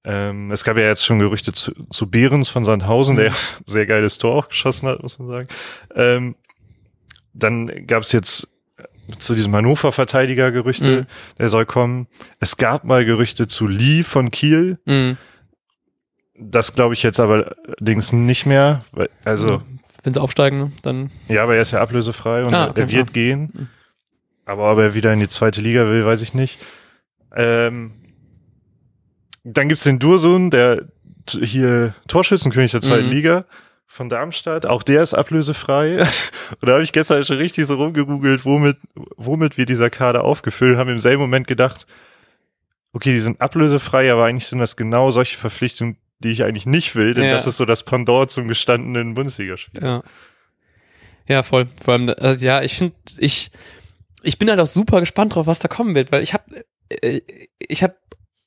Es gab ja jetzt schon Gerüchte zu Behrens von Sandhausen, der ja ein sehr geiles Tor auch geschossen hat, muss man sagen. Dann gab es jetzt zu diesem Hannover-Verteidiger Gerüchte, der soll kommen. Es gab mal Gerüchte zu Lee von Kiel. Das glaube ich jetzt aber allerdings nicht mehr. Weil, also, wenn sie aufsteigen, dann... Ja, aber er ist ja ablösefrei und er wird gehen. Aber ob er wieder in die zweite Liga will, weiß ich nicht. Dann gibt es den Dursun, der hier Torschützenkönig der zweiten Liga von Darmstadt, auch der ist ablösefrei. Und da habe ich gestern schon richtig so rumgegoogelt, womit wir dieser Kader aufgefüllt haben. Im selben Moment gedacht, okay, die sind ablösefrei, aber eigentlich sind das genau solche Verpflichtungen, die ich eigentlich nicht will, denn das ist so das Pendant zum gestandenen Bundesligaspiel. Ja, voll. Vor allem, also ja, ich finde, ich bin halt auch super gespannt drauf, was da kommen wird, weil ich habe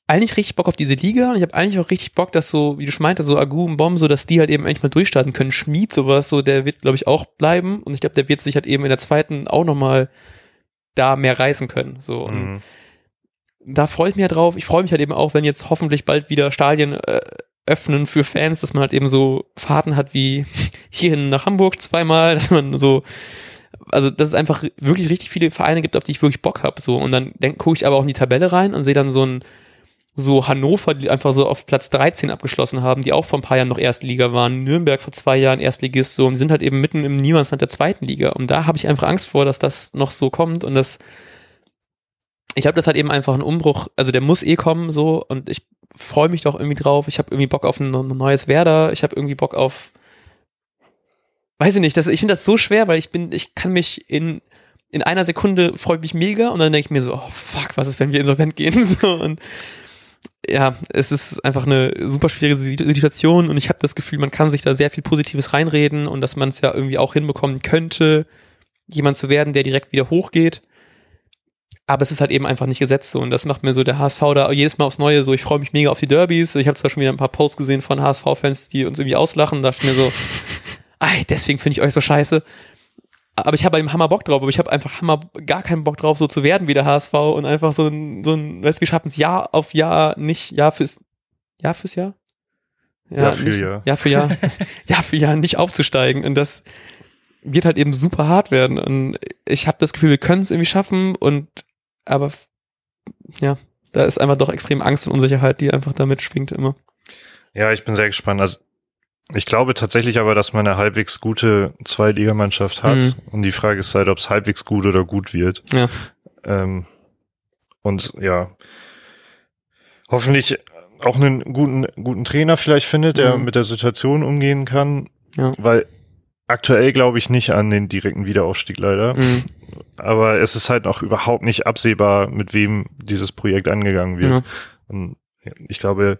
eigentlich richtig Bock auf diese Liga und ich habe eigentlich auch richtig Bock, dass so, wie du schon meintest, so Agu und Bomb, so dass die halt eben eigentlich mal durchstarten können. Schmied, sowas, so der wird, glaube ich, auch bleiben und ich glaube, der wird sich halt eben in der zweiten auch nochmal da mehr reißen können. So. Und da freue ich mich ja drauf. Ich freue mich halt eben auch, wenn jetzt hoffentlich bald wieder Stadien öffnen für Fans, dass man halt eben so Fahrten hat wie hierhin nach Hamburg zweimal, dass man so, also dass es einfach wirklich richtig viele Vereine gibt, auf die ich wirklich Bock habe. So. Und dann gucke ich aber auch in die Tabelle rein und sehe dann so Hannover, die einfach so auf Platz 13 abgeschlossen haben, die auch vor ein paar Jahren noch Erstliga waren, Nürnberg vor 2 Jahren Erstligist, so, und sind halt eben mitten im Niemandsland der zweiten Liga. Und da habe ich einfach Angst vor, dass das noch so kommt und das, ich glaube, das hat eben einfach einen Umbruch, also der muss kommen, so, und ich freue mich doch irgendwie drauf, ich habe irgendwie Bock auf ein neues Werder, ich habe irgendwie Bock auf, weiß ich nicht, ich finde das so schwer, weil ich kann mich in einer Sekunde freue mich mega und dann denke ich mir so, oh fuck, was ist, wenn wir insolvent gehen, so, und ja, es ist einfach eine super schwierige Situation und ich habe das Gefühl, man kann sich da sehr viel Positives reinreden und dass man es ja irgendwie auch hinbekommen könnte, jemand zu werden, der direkt wieder hochgeht. Aber es ist halt eben einfach nicht gesetzt so. Und das macht mir so der HSV da jedes Mal aufs Neue so, ich freue mich mega auf die Derbys. Ich habe zwar schon wieder ein paar Posts gesehen von HSV-Fans, die uns irgendwie auslachen. Da dachte ich mir so, deswegen finde ich euch so scheiße. Aber ich habe bei dem Hammer Bock drauf, aber ich habe einfach gar keinen Bock drauf, so zu werden wie der HSV und einfach so ein wir schaffen es Jahr auf Jahr, nicht Jahr fürs Jahr? Jahr für Jahr. Jahr für Jahr nicht aufzusteigen. Und das wird halt eben super hart werden. Und ich habe das Gefühl, wir können es irgendwie schaffen. Aber ja, da ist einfach doch extrem Angst und Unsicherheit, die einfach da mitschwingt immer. Ja, ich bin sehr gespannt. Also ich glaube tatsächlich aber, dass man eine halbwegs gute Zweitligamannschaft hat. Und die Frage ist halt, ob es halbwegs gut oder gut wird. Ja. Und ja, hoffentlich auch einen guten Trainer vielleicht findet, der mit der Situation umgehen kann. Ja. Weil aktuell glaube ich nicht an den direkten Wiederaufstieg leider. Aber es ist halt auch überhaupt nicht absehbar, mit wem dieses Projekt angegangen wird. Ja. Und ich glaube,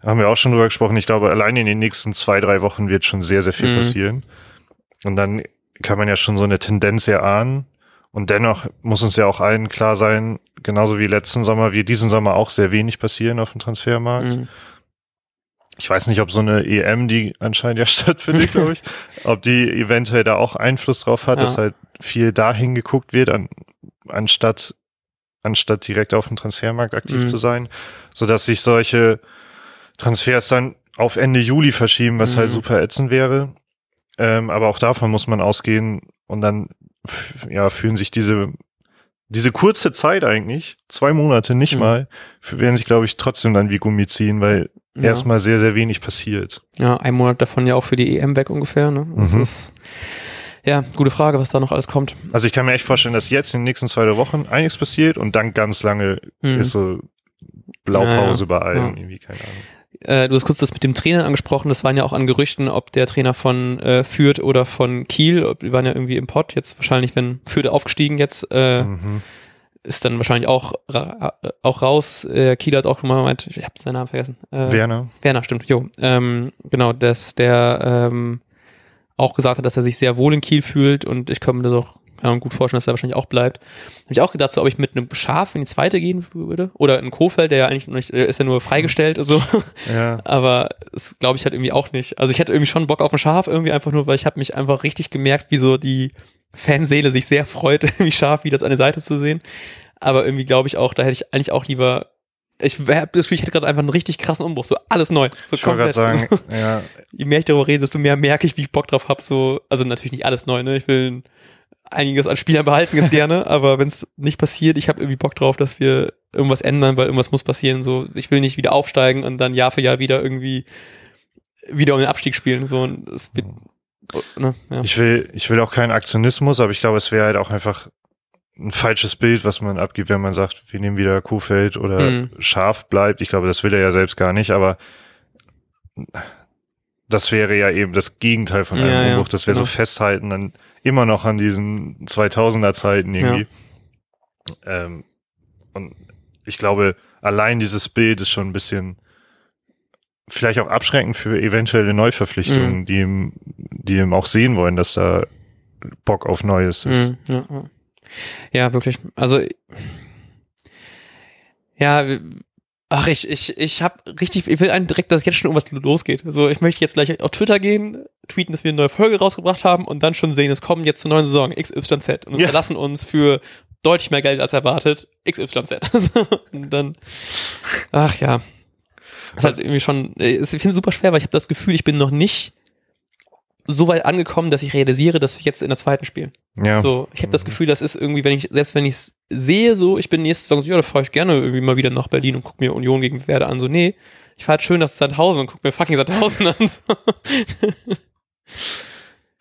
haben wir auch schon drüber gesprochen, ich glaube, allein in den nächsten 2-3 Wochen wird schon sehr, sehr viel passieren. Und dann kann man ja schon so eine Tendenz erahnen. Und dennoch muss uns ja auch allen klar sein, genauso wie letzten Sommer, wird diesen Sommer auch sehr wenig passieren auf dem Transfermarkt. Ich weiß nicht, ob so eine EM, die anscheinend ja stattfindet, glaube ich, ob die eventuell da auch Einfluss drauf hat, dass halt viel dahin geguckt wird, anstatt direkt auf dem Transfermarkt aktiv zu sein, sodass sich solche Transfers dann auf Ende Juli verschieben, was halt super ätzend wäre. Aber auch davon muss man ausgehen und dann fühlen sich diese kurze Zeit eigentlich, 2 Monate nicht mal, werden sich, glaube ich, trotzdem dann wie Gummi ziehen, weil erstmal sehr, sehr wenig passiert. Ja, 1 Monat davon ja auch für die EM weg ungefähr. Ne? Das ist, ja, gute Frage, was da noch alles kommt. Also ich kann mir echt vorstellen, dass jetzt in den nächsten 2 Wochen einiges passiert und dann ganz lange ist so Blaupause bei allen, irgendwie, keine Ahnung. Du hast kurz das mit dem Trainer angesprochen, das waren ja auch an Gerüchten, ob der Trainer von Fürth oder von Kiel, die waren ja irgendwie im Pott, jetzt wahrscheinlich, wenn Fürth aufgestiegen jetzt, ist dann wahrscheinlich auch raus, Kiel hat auch gemeint, ich habe seinen Namen vergessen. Werner, stimmt, jo. Genau, dass der auch gesagt hat, dass er sich sehr wohl in Kiel fühlt und ich kann mir das auch gut vorstellen, dass er wahrscheinlich auch bleibt. Habe ich auch gedacht, so, ob ich mit einem Schaaf in die zweite gehen würde oder in Kofeld, der ja eigentlich nicht, ist ja nur freigestellt, also. Ja. Aber das glaube ich halt irgendwie auch nicht. Also ich hätte irgendwie schon Bock auf ein Schaaf irgendwie einfach nur, weil ich habe mich einfach richtig gemerkt, wie so die Fanseele sich sehr freut, irgendwie Schaaf wieder an der Seite zu sehen. Aber irgendwie glaube ich auch, da hätte ich eigentlich auch lieber, ich habe das Gefühl, ich hätte gerade einfach einen richtig krassen Umbruch, so alles neu. So ich wollte gerade sagen, so, ja. Je mehr ich darüber rede, desto mehr merke ich, wie ich Bock drauf habe, so, also natürlich nicht alles neu, ne, ich will einiges an Spielern behalten ganz gerne, aber wenn es nicht passiert, ich habe irgendwie Bock drauf, dass wir irgendwas ändern, weil irgendwas muss passieren, so, ich will nicht wieder aufsteigen und dann Jahr für Jahr wieder irgendwie wieder um den Abstieg spielen, so, und es wird, ne, ja. Ich will auch keinen Aktionismus, aber ich glaube, es wäre halt auch einfach ein falsches Bild, was man abgibt, wenn man sagt, wir nehmen wieder Kuhfeld oder Schaaf bleibt, ich glaube, das will er ja selbst gar nicht, aber das wäre ja eben das Gegenteil von einem Umbruch, das wäre so festhalten, dann immer noch an diesen 2000er-Zeiten irgendwie. Ja. Und ich glaube, allein dieses Bild ist schon ein bisschen vielleicht auch abschreckend für eventuelle Neuverpflichtungen, die ihm auch sehen wollen, dass da Bock auf Neues ist. Ja, wirklich. Also, ja, ich will einen direkt, dass jetzt schon irgendwas losgeht. Also ich möchte jetzt gleich auf Twitter gehen, tweeten, dass wir eine neue Folge rausgebracht haben und dann schon sehen, es kommen jetzt zur neuen Saison XYZ und es verlassen uns für deutlich mehr Geld als erwartet XYZ. Und dann, das heißt irgendwie schon, ich finde es super schwer, weil ich habe das Gefühl, ich bin noch nicht so weit angekommen, dass ich realisiere, dass wir jetzt in der zweiten spielen. Ja. So, ich habe das Gefühl, das ist irgendwie, wenn ich es sehe, so, ich bin nächste Saison so, ja, da fahre ich gerne irgendwie mal wieder nach Berlin und gucke mir Union gegen Werder an, so, nee, ich fahre halt schön nach Sandhausen und gucke mir fucking Sandhausen an. So.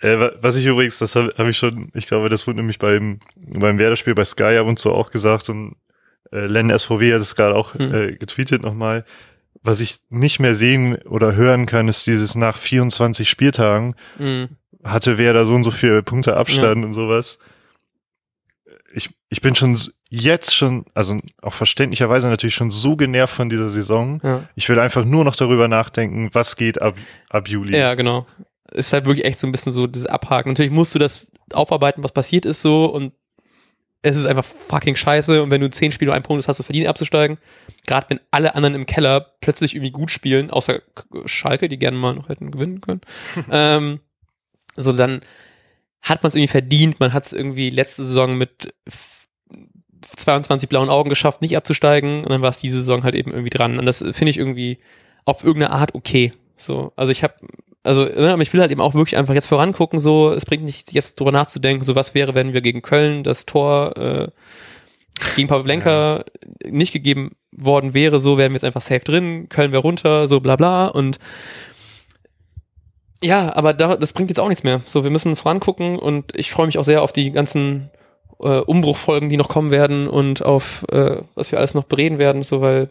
Was ich übrigens, das hab ich schon, ich glaube, das wurde nämlich beim Werder-Spiel bei Sky ab und zu auch gesagt und Len SVW hat es gerade auch getweetet nochmal. Was ich nicht mehr sehen oder hören kann, ist dieses nach 24 Spieltagen hatte Werder so und so viele Punkte Abstand und sowas. Ich bin jetzt schon, also auch verständlicherweise natürlich schon so genervt von dieser Saison. Ja. Ich will einfach nur noch darüber nachdenken, was geht ab Juli. Ja, genau. Ist halt wirklich echt so ein bisschen so dieses Abhaken. Natürlich musst du das aufarbeiten, was passiert ist so und es ist einfach fucking scheiße. Und wenn du 10 Spiele nur einen Punkt hast, hast du verdient abzusteigen. Gerade wenn alle anderen im Keller plötzlich irgendwie gut spielen, außer Schalke, die gerne mal noch hätten gewinnen können. So, dann hat man es irgendwie verdient. Man hat es irgendwie letzte Saison mit 22 blauen Augen geschafft, nicht abzusteigen. Und dann war es diese Saison halt eben irgendwie dran. Und das finde ich irgendwie auf irgendeine Art okay. So, also aber ich will halt eben auch wirklich einfach jetzt vorangucken, so, es bringt nicht jetzt drüber nachzudenken, so was wäre, wenn wir gegen Köln das Tor gegen Pavlenka nicht gegeben worden wäre, so wären wir jetzt einfach safe drin, Köln wäre runter, so bla bla und ja, aber das bringt jetzt auch nichts mehr, so, wir müssen vorangucken und ich freue mich auch sehr auf die ganzen Umbruchfolgen, die noch kommen werden und auf was wir alles noch bereden werden, so, weil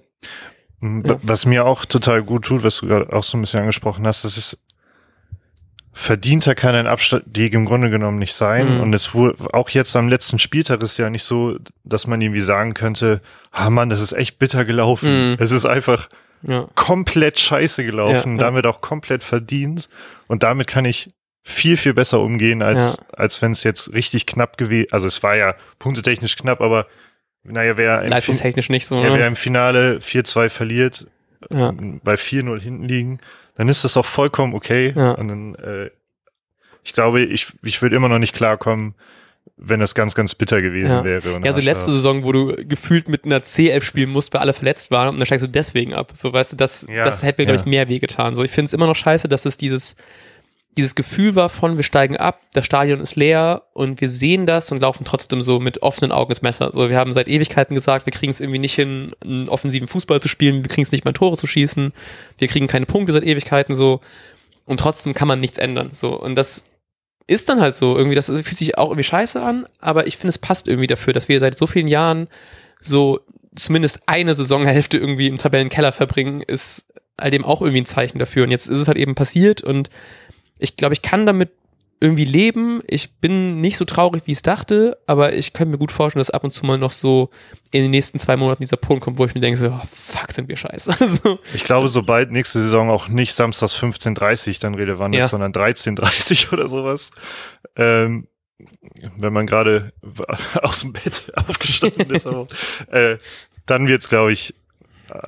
was mir auch total gut tut, was du gerade auch so ein bisschen angesprochen hast, das ist, verdienter kann ein Abstieg im Grunde genommen nicht sein. Mhm. Und es wurde auch jetzt am letzten Spieltag ist ja nicht so, dass man irgendwie sagen könnte, ah Mann, das ist echt bitter gelaufen. Mhm. Es ist einfach komplett scheiße gelaufen, damit auch komplett verdient. Und damit kann ich viel, viel besser umgehen, als wenn es jetzt richtig knapp gewesen, also es war ja punktetechnisch knapp, aber naja, wer im Finale 4-2 verliert, bei 4-0 hinten liegen, dann ist das auch vollkommen okay. Ja. Und dann, ich glaube, ich würde immer noch nicht klarkommen, wenn das ganz, ganz bitter gewesen wäre. Ja, so letzte Saison, wo du gefühlt mit einer C11 spielen musst, weil alle verletzt waren und dann steigst du deswegen ab. So, weißt du, das hätte mir, glaube ich, mehr wehgetan. So, ich finde es immer noch scheiße, dass es dieses Gefühl war von, wir steigen ab, das Stadion ist leer und wir sehen das und laufen trotzdem so mit offenen Augen ins Messer. So, wir haben seit Ewigkeiten gesagt, wir kriegen es irgendwie nicht hin, einen offensiven Fußball zu spielen, wir kriegen es nicht mal Tore zu schießen, wir kriegen keine Punkte seit Ewigkeiten, so. Und trotzdem kann man nichts ändern, so. Und das ist dann halt so irgendwie, das fühlt sich auch irgendwie scheiße an, aber ich finde, es passt irgendwie dafür, dass wir seit so vielen Jahren so zumindest eine Saisonhälfte irgendwie im Tabellenkeller verbringen, ist halt eben auch irgendwie ein Zeichen dafür. Und jetzt ist es halt eben passiert und ich glaube, ich kann damit irgendwie leben. Ich bin nicht so traurig, wie ich es dachte, aber ich könnte mir gut vorstellen, dass ab und zu mal noch so in den nächsten 2 Monaten dieser Punkt kommt, wo ich mir denke, so, oh, fuck, sind wir scheiße. Also, ich glaube, sobald nächste Saison auch nicht samstags 15:30 dann relevant ist, sondern 13:30 oder sowas, wenn man gerade aus dem Bett aufgestanden ist, aber, dann wird's, glaube ich,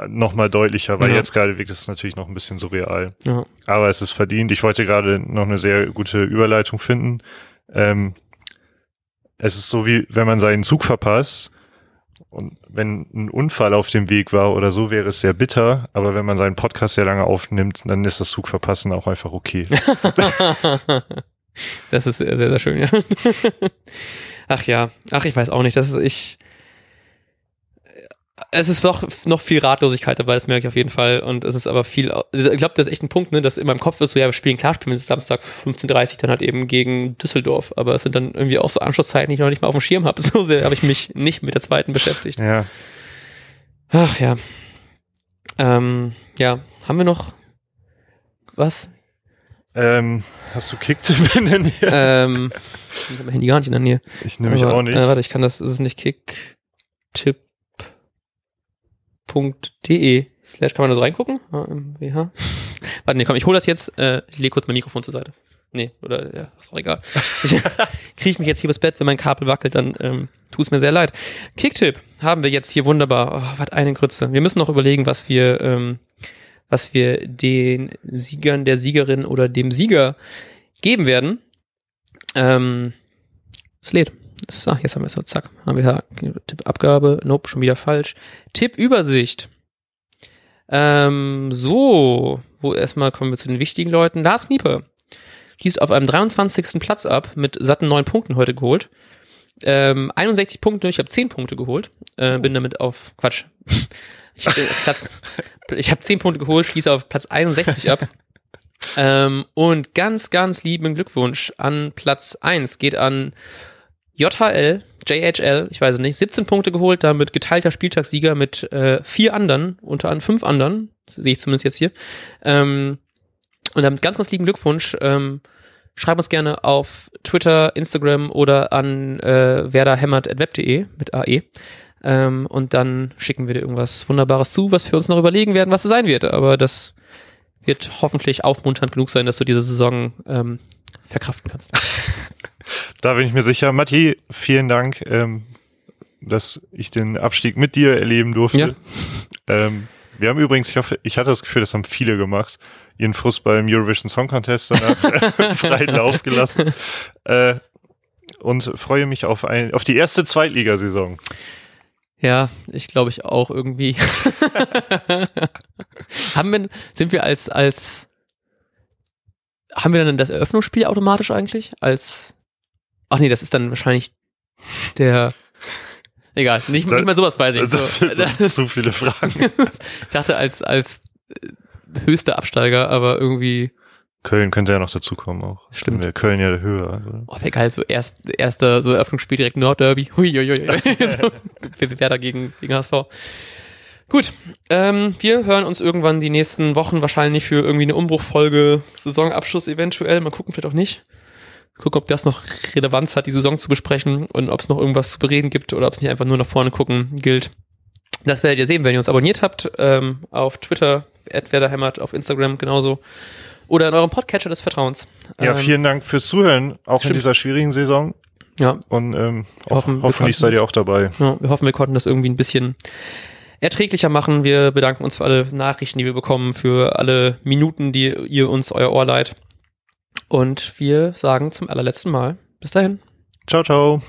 nochmal deutlicher, weil jetzt gerade wirkt es natürlich noch ein bisschen surreal. Ja. Aber es ist verdient. Ich wollte gerade noch eine sehr gute Überleitung finden. Es ist so, wie wenn man seinen Zug verpasst und wenn ein Unfall auf dem Weg war oder so, wäre es sehr bitter. Aber wenn man seinen Podcast sehr lange aufnimmt, dann ist das Zugverpassen auch einfach okay. Das ist sehr, sehr schön, ja. Ach ja. Ach, ich weiß auch nicht. Es ist doch noch viel Ratlosigkeit dabei, das merke ich auf jeden Fall. Und es ist aber viel, ich glaube, das ist echt ein Punkt, ne, dass in meinem Kopf ist so, ja, wir spielen es Samstag 15:30 dann halt eben gegen Düsseldorf. Aber es sind dann irgendwie auch so Anschlusszeiten, die ich noch nicht mal auf dem Schirm habe. So sehr habe ich mich nicht mit der zweiten beschäftigt. Ja. Ach ja. Haben wir noch was? Hast du Kicktipp in der Nähe? Ich habe mein Handy gar nicht in der Nähe. Ich nehme mich auch nicht. Warte, ich kann das, ist es nicht Kicktipp? .de / kann man da so reingucken? Ja. Warte, nee, komm, ich hole das jetzt. Ich lege kurz mein Mikrofon zur Seite. Nee, oder, ja, ist auch egal. Kriege ich mich jetzt hier übers Bett, wenn mein Kabel wackelt, dann tut es mir sehr leid. Kicktipp haben wir jetzt hier wunderbar. Oh, was eine Grütze. Wir müssen noch überlegen, was wir den Siegern, der Siegerin oder dem Sieger geben werden. Es lädt. So, jetzt haben wir es so, zack. Haben wir hier Tippabgabe. Nope, schon wieder falsch. Tippübersicht. Wo erstmal kommen wir zu den wichtigen Leuten. Lars Knieper. Schießt auf einem 23. Platz ab, mit satten 9 Punkten heute geholt. 61 Punkte, ich habe 10 Punkte geholt. Bin damit auf, Quatsch. Ich habe 10 Punkte geholt, schließe auf Platz 61 ab. Und ganz, ganz lieben Glückwunsch an Platz 1. Geht an JHL, ich weiß es nicht, 17 Punkte geholt, damit geteilter Spieltagssieger mit 4 anderen, unter anderem 5 anderen, sehe ich zumindest jetzt hier. Und damit ganz, ganz lieben Glückwunsch. Schreibt uns gerne auf Twitter, Instagram oder an werderhämmert@web.de mit AE. Und dann schicken wir dir irgendwas Wunderbares zu, was wir uns noch überlegen werden, was es sein wird. Aber das wird hoffentlich aufmunternd genug sein, dass du diese Saison verkraften kannst. Da bin ich mir sicher. Matti, vielen Dank. dass ich den Abstieg mit dir erleben durfte. Ja. Wir haben übrigens, ich hatte das Gefühl, das haben viele gemacht, ihren Frust beim Eurovision Song Contest danach freien Lauf gelassen. Und freue mich auf die erste Zweitligasaison. Ja, ich glaube ich auch irgendwie. Haben wir dann das Eröffnungsspiel automatisch eigentlich? Ach nee, das ist dann wahrscheinlich der... Egal, nicht mal sowas weiß ich. Das sind so viele Fragen. Ich dachte als höchster Absteiger, aber irgendwie... Köln könnte ja noch dazukommen auch. Stimmt. Wäre Köln ja höher. Also. Oh, wäre geil, so erster so Eröffnungsspiel direkt Nordderby. So, Werder gegen HSV. Gut, wir hören uns irgendwann die nächsten Wochen wahrscheinlich für irgendwie eine Umbruchfolge, Saisonabschluss eventuell, mal gucken, vielleicht auch nicht. Gucken, ob das noch Relevanz hat, die Saison zu besprechen und ob es noch irgendwas zu bereden gibt oder ob es nicht einfach nur nach vorne gucken gilt. Das werdet ihr sehen, wenn ihr uns abonniert habt, auf Twitter, @werderheimat, auf Instagram genauso oder in eurem Podcatcher des Vertrauens. Ja, vielen Dank fürs Zuhören, auch stimmt. In dieser schwierigen Saison. Ja. Und hoffentlich seid ihr auch dabei. Ja, wir hoffen, wir konnten das irgendwie ein bisschen erträglicher machen. Wir bedanken uns für alle Nachrichten, die wir bekommen, für alle Minuten, die ihr uns euer Ohr leiht. Und wir sagen zum allerletzten Mal bis dahin. Ciao, ciao.